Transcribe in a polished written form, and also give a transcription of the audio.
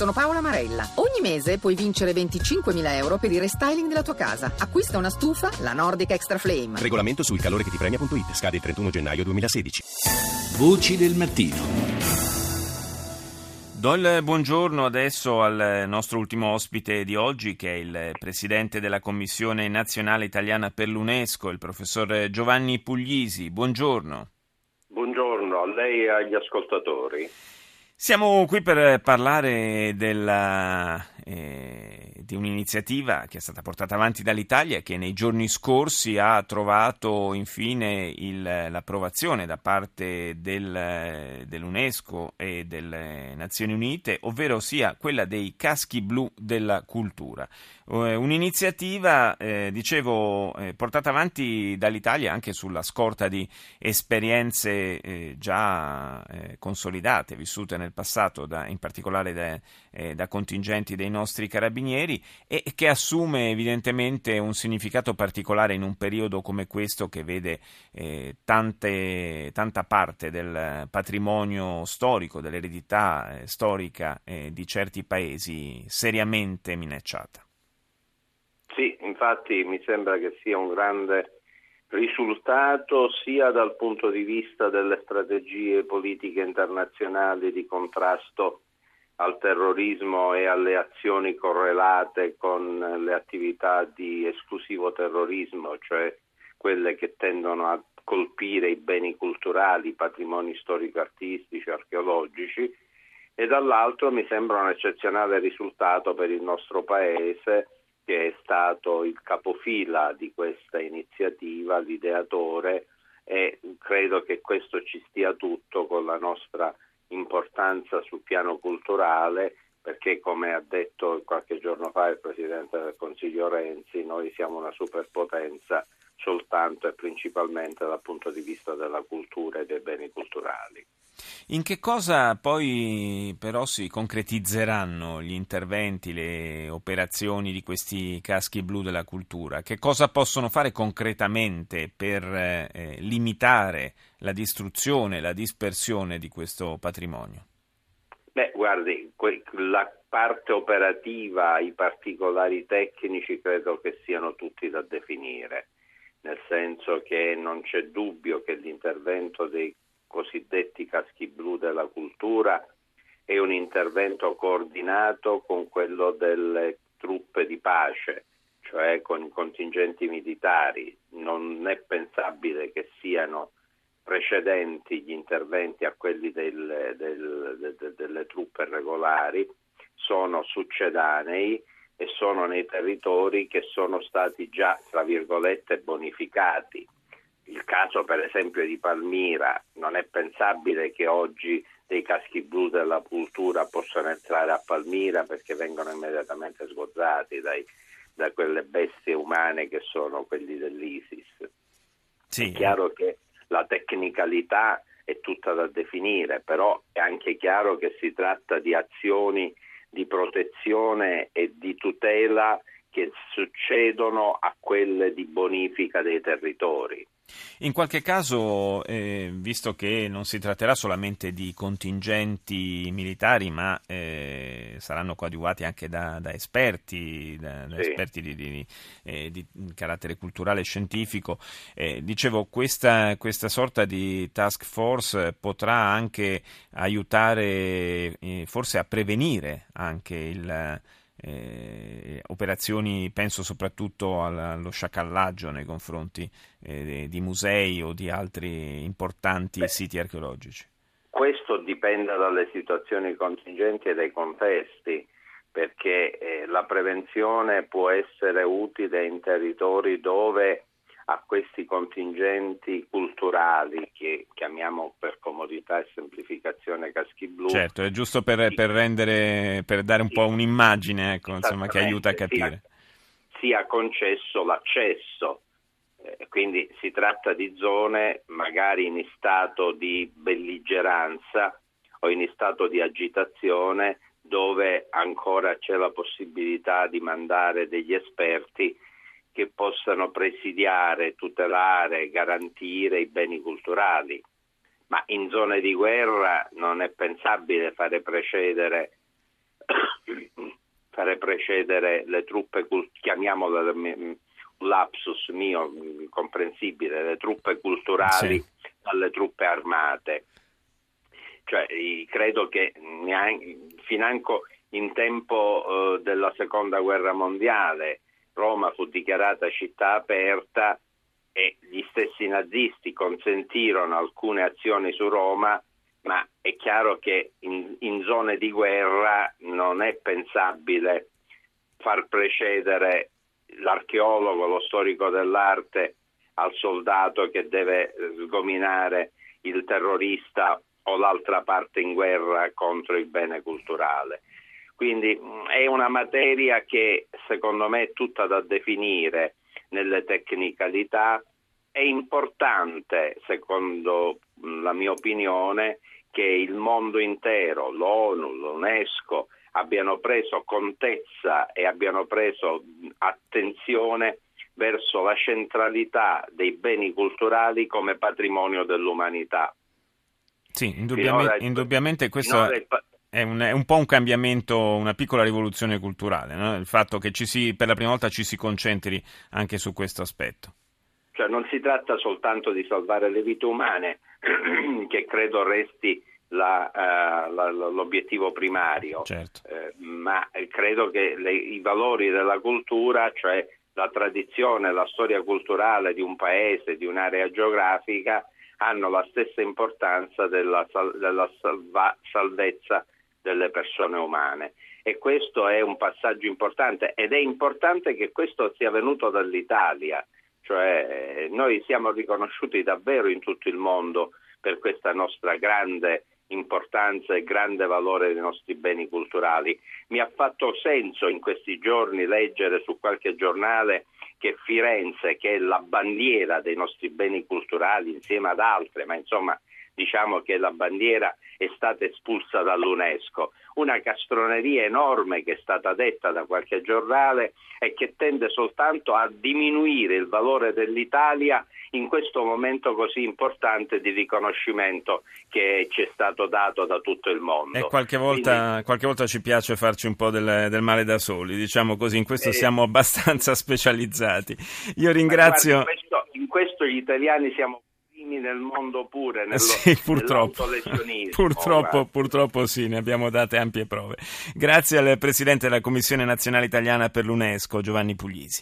Sono Paola Marella. Ogni mese puoi vincere 25.000 euro per il restyling della tua casa. Acquista una stufa, la Nordica Extra Flame. Regolamento sul calore che ti premia.it. Scade il 31 gennaio 2016. Voci del mattino. Do il buongiorno adesso al nostro ultimo ospite di oggi, che è il presidente della Commissione Nazionale Italiana per l'UNESCO, il professor Giovanni Puglisi. Buongiorno. Buongiorno a lei e agli ascoltatori. Siamo qui per parlare di un'iniziativa che è stata portata avanti dall'Italia, che nei giorni scorsi ha trovato infine l'approvazione da parte dell'UNESCO e delle Nazioni Unite, ovvero sia quella dei Caschi blu della cultura. Un'iniziativa, portata avanti dall'Italia anche sulla scorta di esperienze già consolidate, vissute nel passato, in particolare da contingenti dei nostri carabinieri, e che assume evidentemente un significato particolare in un periodo come questo, che vede tanta parte del patrimonio storico, dell'eredità storica di certi paesi seriamente minacciata. Sì, infatti mi sembra che sia un grande risultato sia dal punto di vista delle strategie politiche internazionali di contrasto al terrorismo e alle azioni correlate con le attività di esclusivo terrorismo, cioè quelle che tendono a colpire i beni culturali, i patrimoni storico-artistici, archeologici, e dall'altro mi sembra un eccezionale risultato per il nostro Paese, che è stato il capofila di questa iniziativa, l'ideatore, e credo che questo ci stia tutto con la nostra importanza sul piano culturale, perché, come ha detto qualche giorno fa il Presidente del Consiglio Renzi, noi siamo una superpotenza soltanto e principalmente dal punto di vista della cultura e dei beni culturali. In che cosa poi però si concretizzeranno gli interventi, le operazioni di questi caschi blu della cultura? Che cosa possono fare concretamente per limitare la distruzione, la dispersione di questo patrimonio? Beh, guardi, la parte operativa, i particolari tecnici credo che siano tutti da definire, nel senso che non c'è dubbio che l'intervento dei cosiddetti caschi blu della cultura è un intervento coordinato con quello delle truppe di pace, cioè con i contingenti militari. Non è pensabile che siano precedenti gli interventi a quelli delle truppe regolari, sono succedanei e sono nei territori che sono stati già, tra virgolette, bonificati. Il caso per esempio di Palmira: non è pensabile che oggi dei caschi blu della cultura possano entrare a Palmira, perché vengono immediatamente sgozzati da quelle bestie umane che sono quelli dell'ISIS. Sì. È chiaro che la tecnicalità è tutta da definire, però è anche chiaro che si tratta di azioni di protezione e di tutela che succedono a quelle di bonifica dei territori. In qualche caso, visto che non si tratterà solamente di contingenti militari, ma saranno coadiuvati anche da esperti, da sì, esperti di carattere culturale e scientifico, dicevo, questa sorta di task force potrà anche aiutare, forse, a prevenire anche operazioni, penso soprattutto allo sciacallaggio nei confronti di musei o di altri importanti siti archeologici. Questo dipende dalle situazioni contingenti e dai contesti, perché la prevenzione può essere utile in territori dove a questi contingenti culturali, che chiamiamo per comodità e semplificazione caschi blu. Certo, è giusto per dare un po' un'immagine, ecco, insomma, che aiuta a capire. Sia concesso l'accesso, quindi si tratta di zone magari in stato di belligeranza o in stato di agitazione, dove ancora c'è la possibilità di mandare degli esperti che possano presidiare, tutelare, garantire i beni culturali. Ma in zone di guerra non è pensabile fare precedere fare precedere le truppe, chiamiamole, lapsus mio comprensibile, le truppe culturali dalle truppe armate. Cioè, credo che financo in tempo della seconda guerra mondiale Roma fu dichiarata città aperta e gli stessi nazisti consentirono alcune azioni su Roma, ma è chiaro che in zone di guerra non è pensabile far precedere l'archeologo, lo storico dell'arte al soldato che deve sgominare il terrorista o l'altra parte in guerra contro il bene culturale. Quindi è una materia che secondo me è tutta da definire nelle tecnicalità. È importante, secondo la mia opinione, che il mondo intero, l'ONU, l'UNESCO, abbiano preso contezza e abbiano preso attenzione verso la centralità dei beni culturali come patrimonio dell'umanità. Sì, indubbiamente questo è un po' un cambiamento, una piccola rivoluzione culturale, no? Il fatto che per la prima volta ci si concentri anche su questo aspetto. Cioè, non si tratta soltanto di salvare le vite umane, che credo resti l'obiettivo primario, certo. Ma credo che i valori della cultura, cioè la tradizione, la storia culturale di un paese, di un'area geografica, hanno la stessa importanza della salvezza delle persone umane, e questo è un passaggio importante, ed è importante che questo sia venuto dall'Italia. Cioè, noi siamo riconosciuti davvero in tutto il mondo per questa nostra grande importanza e grande valore dei nostri beni culturali. Mi ha fatto senso in questi giorni leggere su qualche giornale che Firenze, che è la bandiera dei nostri beni culturali insieme ad altre, ma insomma diciamo che la bandiera, è stata espulsa dall'UNESCO. Una castroneria enorme che è stata detta da qualche giornale e che tende soltanto a diminuire il valore dell'Italia in questo momento così importante di riconoscimento che ci è stato dato da tutto il mondo. E qualche volta ci piace farci un po' del male da soli, diciamo così, in questo siamo abbastanza specializzati. Io ringrazio... In questo gli italiani siamo... nel mondo pure, purtroppo sì, ne abbiamo date ampie prove. Grazie al Presidente della Commissione Nazionale Italiana per l'UNESCO, Giovanni Puglisi.